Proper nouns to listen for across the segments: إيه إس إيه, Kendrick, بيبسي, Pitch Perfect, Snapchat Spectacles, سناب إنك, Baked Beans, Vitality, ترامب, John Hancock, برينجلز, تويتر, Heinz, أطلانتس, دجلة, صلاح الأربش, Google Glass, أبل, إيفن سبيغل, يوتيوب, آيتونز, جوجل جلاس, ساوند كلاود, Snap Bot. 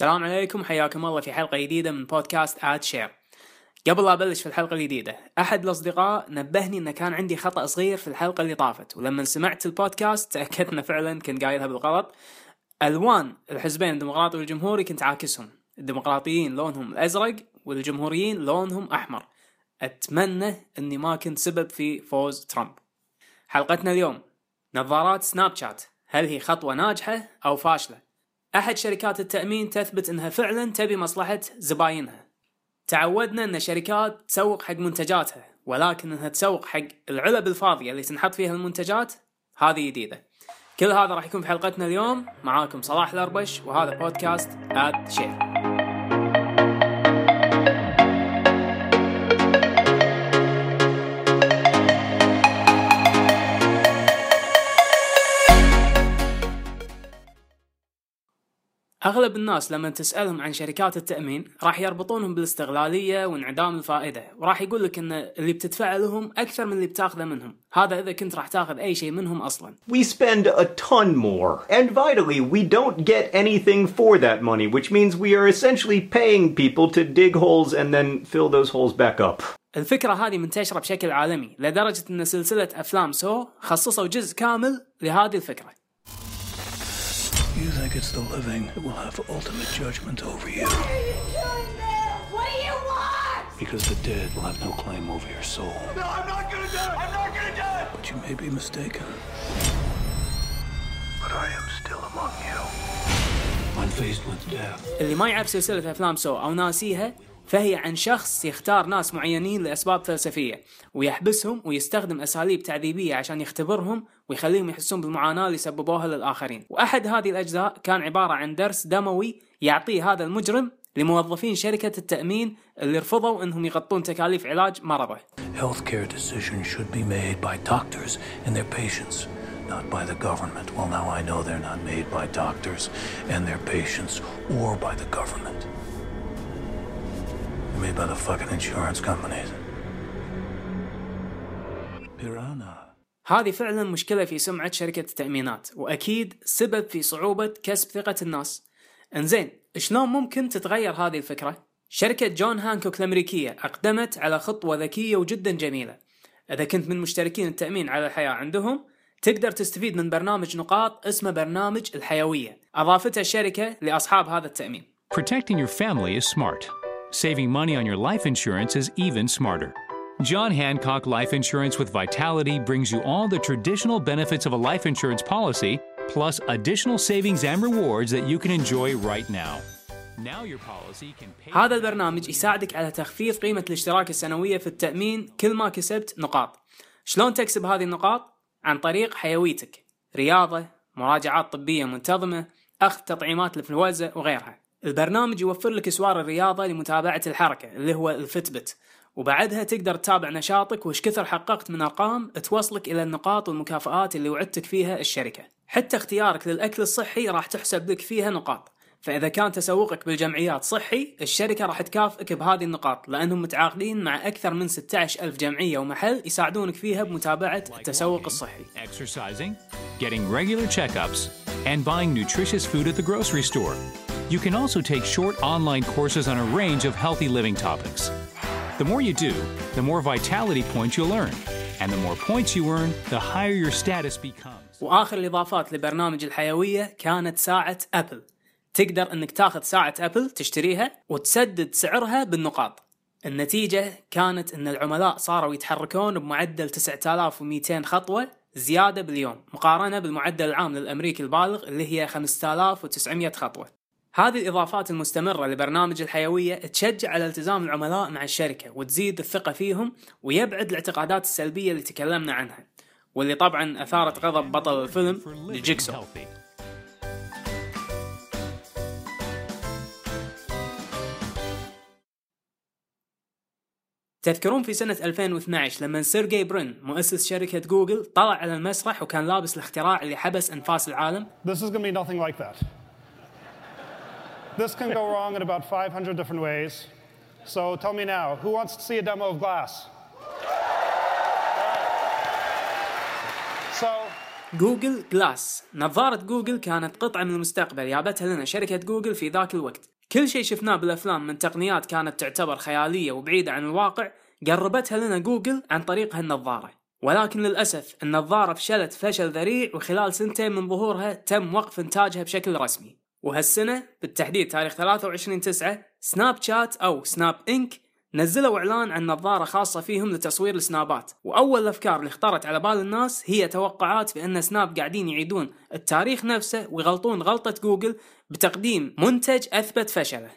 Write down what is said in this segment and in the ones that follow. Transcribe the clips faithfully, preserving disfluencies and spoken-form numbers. السلام عليكم، حياكم الله في حلقة جديدة من بودكاست آد شير. قبل لا أبلش في الحلقة الجديدة، أحد الأصدقاء نبهني أن كان عندي خطأ صغير في الحلقة اللي طافت، ولما سمعت البودكاست تأكدت أنه فعلا كنت قايلها بالغلط. ألوان الحزبين الديمقراطي والجمهوري كنت عاكسهم، الديمقراطيين لونهم الأزرق والجمهوريين لونهم أحمر. أتمنى أني ما كنت سبب في فوز ترامب. حلقتنا اليوم نظارات سناب شات، هل هي خطوة ناجحة أو فاشلة؟ أحد شركات التأمين تثبت أنها فعلا تبي مصلحة زباينها. تعودنا أن شركات تسوق حق منتجاتها، ولكن أنها تسوق حق العلب الفاضية اللي تنحط فيها المنتجات هذه جديدة. كل هذا راح يكون في حلقتنا اليوم. معاكم صلاح الأربش، وهذا بودكاست آد شير. أغلب الناس لما تسألهم عن شركات التأمين راح يربطونهم بالاستغلالية وانعدام الفائدة، وراح يقولك أن اللي بتدفع لهم أكثر من اللي بتاخذه منهم، هذا إذا كنت راح تاخذ أي شيء منهم أصلا. We spend a ton more, and vitally we don't get anything for that money, which means we are essentially paying people to dig holes and then fill those holes back up. الفكرة هذه منتشرة بشكل عالمي لدرجة أن سلسلة أفلام سو خصصوا جزء كامل لهذه الفكرة. You think it's the living that will have ultimate judgment over you. What are you doing there? What do you want? Because the dead will have no claim over your soul. No, I'm not gonna do it! I'm not gonna do it! But you may be mistaken. But I am still among you. I'm faced with death. اللي ما يعرف سلسلة أفلام سو أو ناسيها، فهي عن شخص يختار ناس معينين لأسباب فلسفية ويحبسهم ويستخدم أساليب تعذيبية عشان يختبرهم ويخليهم يحسون بالمعاناة اللي سببوها للآخرين. وأحد هذه الأجزاء كان عبارة عن درس دموي يعطيه هذا المجرم لموظفين شركة التأمين اللي رفضوا أنهم يغطون تكاليف علاج مرضه. Healthcare decisions should be made by doctors and their patients, not by the government. Well, now I know they're not made by doctors and their patients or by the government. Made by the fucking insurance companies. Piranha. هذه فعلا مشكلة في سمعة شركة التأمينات، وأكيد سبب في صعوبة كسب ثقة الناس. انزين، شلون ممكن تتغير هذه الفكرة؟ شركة جون هانكوك الأمريكية أقدمت على خطوة ذكية وجدا جميلة. إذا كنت من مشتركين التأمين على الحياة عندهم، تقدر تستفيد من برنامج نقاط اسمه برنامج الحيوية، أضافته الشركة لأصحاب هذا التأمين. Protecting your family is smart. Saving money on your life insurance is even smarter. John Hancock Life Insurance with Vitality brings you all the traditional benefits of a life insurance policy, plus additional savings and rewards that you can enjoy right now. Now your policy can pay... هذا البرنامج يساعدك على تخفيض قيمة الاشتراك السنوية في التأمين كل ما كسبت نقاط. شلون تكسب هذه النقاط؟ عن طريق حيويتك، رياضة، مراجعات طبية منتظمة، أخذ تطعيمات الإنفلونزا وغيرها. البرنامج يوفر لك اسوار الرياضه لمتابعه الحركه اللي هو الفيتبت، وبعدها تقدر تتابع نشاطك وش كثر حققت من ارقام توصلك الى النقاط والمكافآت اللي وعدتك فيها الشركه. حتى اختيارك للاكل الصحي راح تحسب لك فيها نقاط، فاذا كان تسوقك بالجمعيات صحي الشركه راح تكافئك بهذه النقاط، لانهم متعاقدين مع اكثر من ستة عشر ألف جمعيه ومحل يساعدونك فيها بمتابعه التسوق الصحي. You can also take short online courses on a range of healthy living topics. The more you do, the more vitality points you'll earn. And the more points you earn, the higher your status becomes. وآخر الإضافات لبرنامج الحيوية كانت ساعة أبل. تقدر أنك تاخذ ساعة أبل تشتريها وتسدد سعرها بالنقاط. النتيجة كانت أن العملاء صاروا يتحركون بمعدل تسعة آلاف ومئتين خطوة زيادة باليوم، مقارنة بالمعدل العام للأمريكي البالغ اللي هي خمسة آلاف وتسعمئة خطوة. هذه الإضافات المستمرة لبرنامج الحيوية تشجع على التزام العملاء مع الشركة وتزيد الثقة فيهم، ويبعد الاعتقادات السلبية اللي تكلمنا عنها واللي طبعا أثارت غضب بطل الفيلم لجيكسو. تذكرون في سنة ألفين واثني عشر لما سيرجي برين مؤسس شركة جوجل طلع على المسرح وكان لابس الاختراع اللي حبس أنفاس العالم؟ This is gonna be nothing like that. This can go wrong in about five hundred different ways. So tell me now, who wants to see a demo of Glass? So جوجل جلاس. نظارة جوجل كانت قطعة من المستقبل يابتها لنا شركة جوجل في ذاك الوقت. كل شيء شفناه بالأفلام من تقنيات كانت تعتبر خيالية وبعيدة عن الواقع قربتها لنا جوجل عن طريق هالنظارة، ولكن للأسف النظارة فشلت فشل ذريع، وخلال سنتين من ظهورها تم وقف إنتاجها بشكل رسمي. وهالسنة بالتحديد تاريخ ثلاثة وعشرين تسعة سناب شات أو سناب إنك نزلوا إعلان عن نظارة خاصة فيهم لتصوير السنابات، وأول الأفكار اللي اخترت على بال الناس هي توقعات بأن سناب قاعدين يعيدون التاريخ نفسه ويغلطون غلطة جوجل بتقديم منتج أثبت فشله.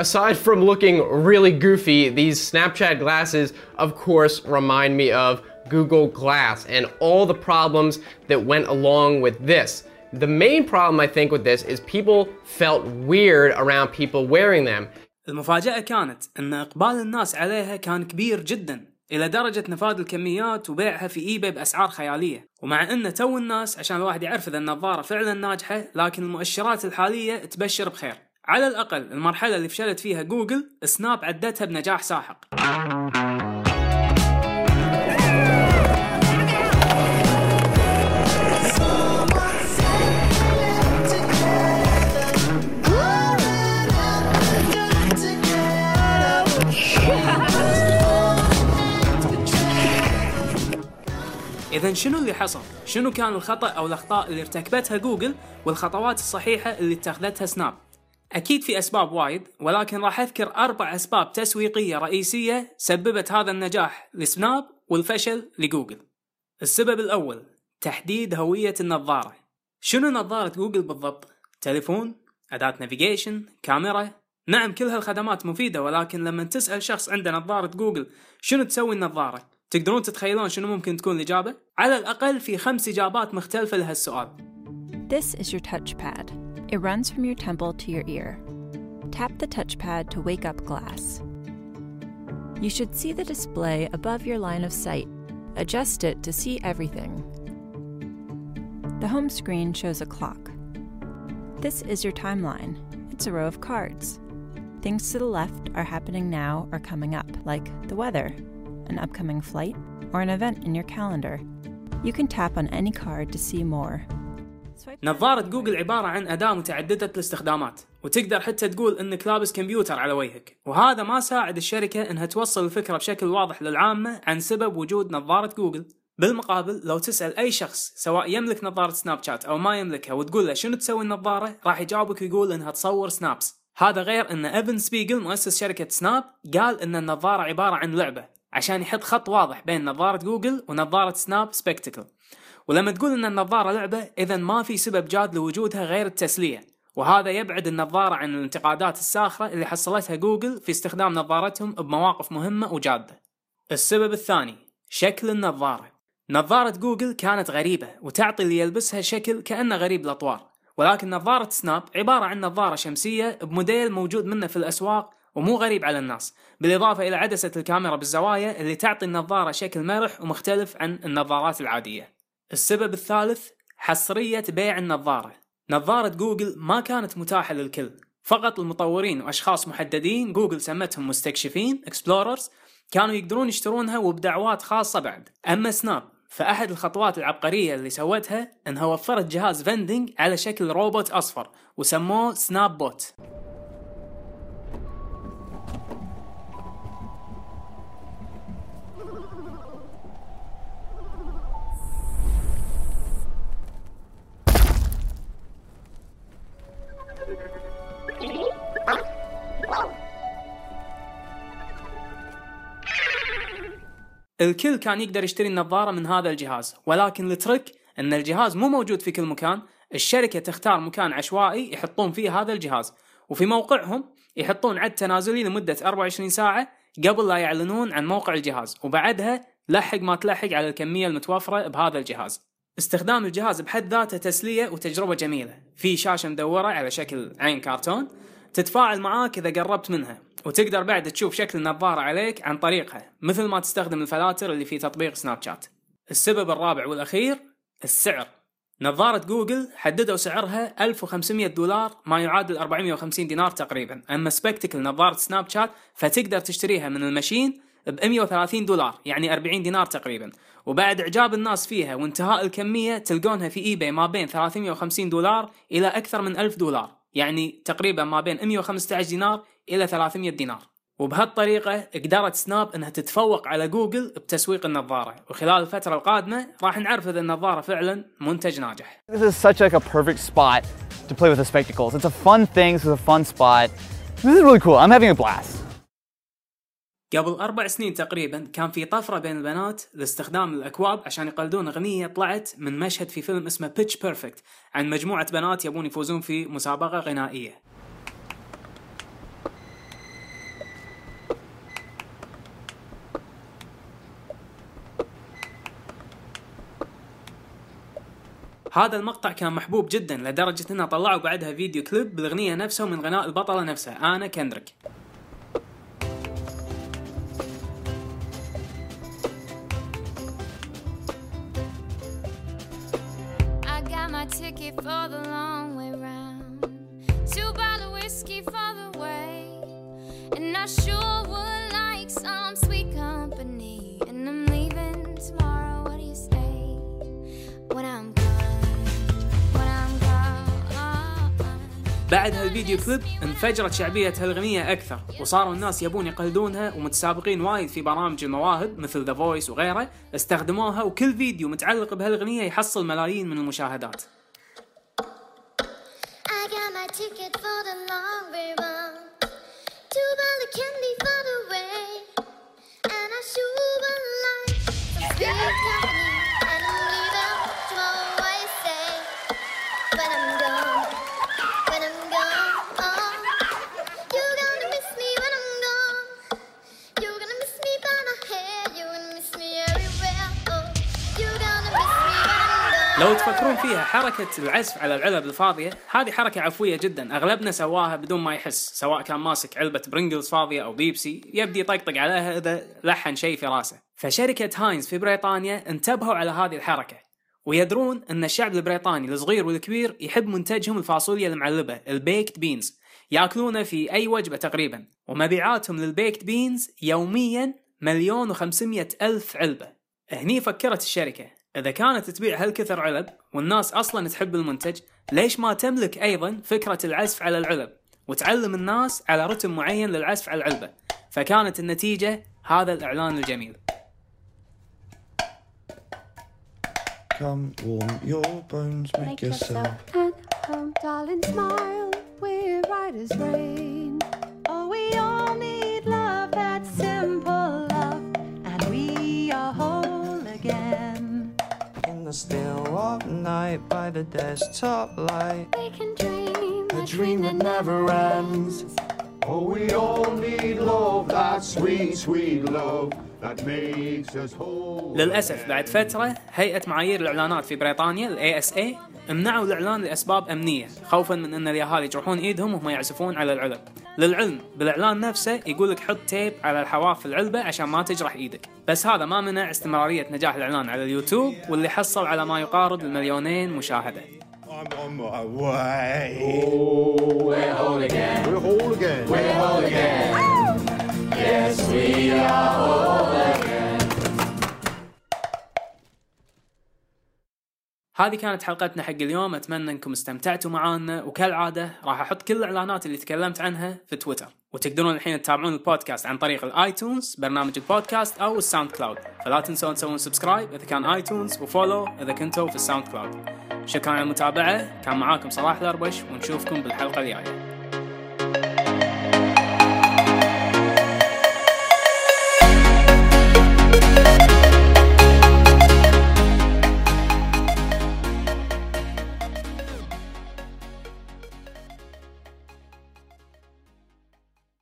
Aside from looking really goofy, these Snapchat glasses of course remind me of Google Glass and all the problems that went along with this. The main problem I think with this is people felt weird around people wearing them. المفاجأة كانت أن إقبال الناس عليها كان كبير جدا إلى درجة نفاذ الكميات وبيعها في إيباي بأسعار خيالية، ومع أن تو الناس عشان الواحد يعرف إذا النظارة فعلا ناجحة، لكن المؤشرات الحالية تبشر بخير. على الأقل المرحلة اللي فشلت فيها جوجل سناب عدتها بنجاح ساحق. إذن شنو اللي حصل؟ شنو كان الخطأ أو الأخطاء اللي ارتكبتها جوجل والخطوات الصحيحة اللي اتخذتها سناب؟ أكيد في أسباب وايد، ولكن راح أذكر أربع أسباب تسويقية رئيسية سببت هذا النجاح لسناب والفشل لجوجل. السبب الأول تحديد هوية النظارة. شنو نظارة جوجل بالضبط؟ تليفون؟ أداة نافيجيشن؟ كاميرا؟ نعم كل هالخدمات مفيدة، ولكن لما تسأل شخص عنده نظارة جوجل شنو تسوي النظارة؟ تقدرون تتخيلون شنو ممكن تكون الإجابة؟ على الأقل في خمس إجابات مختلفة لهالسؤال. This is your touchpad. It runs from your temple to your ear. Tap the touchpad to wake up glass. You should see the display above your line of sight. Adjust it to see everything. The home screen shows a clock. This is your timeline. It's a row of cards. Things to the left are happening now or coming up, like the weather, an upcoming flight, or an event in your calendar. You can tap on any card to see more. نظارة جوجل عبارة عن أداة متعددة الاستخدامات، وتقدر حتى تقول إنك لابس كمبيوتر على وجهك، وهذا ما ساعد الشركة إنها توصل الفكرة بشكل واضح للعامة عن سبب وجود نظارة جوجل. بالمقابل لو تسأل أي شخص سواء يملك نظارة سناب شات أو ما يملكها وتقول له شنو تسوي النظارة، راح يجاوبك ويقول إنها تصور سنابس. هذا غير إن إيفن سبيغل مؤسس شركة سناب قال إن النظارة عبارة عن لعبة، عشان يحط خط واضح بين نظارة جوجل ونظارة سناب سبكتكل. ولما تقول أن النظارة لعبة، إذا ما في سبب جاد لوجودها غير التسلية، وهذا يبعد النظارة عن الانتقادات الساخرة اللي حصلتها جوجل في استخدام نظارتهم بمواقف مهمة وجادة. السبب الثاني شكل النظارة. نظارة جوجل كانت غريبة وتعطي اللي يلبسها شكل كأنه غريب الأطوار، ولكن نظارة سناب عبارة عن نظارة شمسية بموديل موجود منه في الأسواق ومو غريب على الناس، بالإضافة إلى عدسة الكاميرا بالزوايا اللي تعطي النظارة شكل مرح ومختلف عن النظارات العادية. السبب الثالث حصرية بيع النظارة. نظارة جوجل ما كانت متاحة للكل، فقط المطورين وأشخاص محددين جوجل سمتهم مستكشفين إكسبلوررز كانوا يقدرون يشترونها وبدعوات خاصة بعد. أما سناب فأحد الخطوات العبقرية اللي سوتها أنها وفرت جهاز فندنج على شكل روبوت أصفر وسموه سناب بوت. الكل كان يقدر يشتري النظارة من هذا الجهاز، ولكن الترك أن الجهاز مو موجود في كل مكان. الشركة تختار مكان عشوائي يحطون فيه هذا الجهاز، وفي موقعهم يحطون عد تنازلي لمدة أربعة وعشرين ساعة قبل لا يعلنون عن موقع الجهاز، وبعدها لحق ما تلحق على الكمية المتوفرة بهذا الجهاز. استخدام الجهاز بحد ذاته تسلية وتجربة جميلة، في شاشة مدورة على شكل عين كرتون تتفاعل معاك إذا قربت منها، وتقدر بعد تشوف شكل النظارة عليك عن طريقها مثل ما تستخدم الفلاتر اللي في تطبيق سناب شات. السبب الرابع والأخير السعر. نظارة جوجل حددوا سعرها ألف وخمسمية دولار ما يعادل أربعمية وخمسين دينار تقريبا، أما سبكتكل نظارة سناب شات فتقدر تشتريها من المشين ب مئة وثلاثين دولار، يعني أربعين دينار تقريبا. وبعد إعجاب الناس فيها وانتهاء الكمية تلقونها في إيباي ما بين ثلاثمئة وخمسين دولار إلى أكثر من ألف دولار، يعني تقريبا ما بين مئة وخمسة عشر دينار إلى ثلاثمئة دينار. وبهالطريقة قدرت سناب أنها تتفوق على جوجل بتسويق النظارة، وخلال الفترة القادمة راح نعرف إذا النظارة فعلا منتج ناجح. This is such like a perfect spot to play with the spectacles. It's a fun thing. This is a fun spot. This is really cool. I'm having a blast. قبل أربع سنين تقريبا كان في طفرة بين البنات لاستخدام الأكواب عشان يقلدون أغنية طلعت من مشهد في فيلم اسمه Pitch Perfect عن مجموعة بنات يبون يفوزون في مسابقة غنائية. هذا المقطع كان محبوب جدا لدرجة أنه طلعوا بعدها فيديو كليب بالأغنية نفسها من غناء البطلة نفسها أنا كندريك. بعد هالفيديو كليب انفجرت شعبية هالغنية أكثر، وصاروا الناس يبون يقلدونها، ومتسابقين وايد في برامج المواهب مثل ذا فويس وغيره استخدموها، وكل فيديو متعلق بهالغنية يحصل ملايين من المشاهدات. لو تفكرون فيها حركة العزف على العلب الفاضية هذه حركة عفوية جدا، أغلبنا سواها بدون ما يحس، سواء كان ماسك علبة برينجلز فاضية أو بيبسي يبدي يطقطق عليها إذا لحن شيء في راسه. فشركة هاينز في بريطانيا انتبهوا على هذه الحركة، ويدرون أن الشعب البريطاني الصغير والكبير يحب منتجهم الفاصوليا المعلبة البيكت بينز، يأكلونه في أي وجبة تقريبا، ومبيعاتهم للبيكت بينز يوميا مليون وخمسمية ألف علبة. هني فكرت الشركة، إذا كانت تبيع هالكثر علب والناس أصلاً تحب المنتج، ليش ما تملك أيضاً فكرة العزف على العلب وتعلم الناس على رتم معين للعزف على العلبة؟ فكانت النتيجة هذا الإعلان الجميل. Still up night by the desktop light. We can dream a dream that never ends. Oh, we all need love, that sweet, sweet love that makes us whole. للأسف بعد فترة هيئة معايير الإعلانات في بريطانيا ال إيه إس إيه منعوا الإعلان لأسباب أمنية، خوفاً من أن الأهالي يجرحون إيدهم وهم يعزفون على العلب. للعلم بالإعلان نفسه يقولك حط تيب على الحواف في العلبة عشان ما تجرح إيدك، بس هذا ما منع استمرارية نجاح الإعلان على اليوتيوب، واللي حصل على ما يقارب المليونين مشاهدة. هذه كانت حلقتنا حق اليوم، أتمنى أنكم استمتعتوا معانا، وكالعادة راح أحط كل الإعلانات اللي تكلمت عنها في تويتر، وتقدرون الحين تتابعون البودكاست عن طريق الآيتونز برنامج البودكاست أو الساوند كلاود، فلا تنسون تسوون سبسكرايب إذا كان آيتونز وفولو إذا كنتوا في الساوند كلاود. شكرا على المتابعة، كان معاكم صلاح الأربش، ونشوفكم بالحلقة الجاية.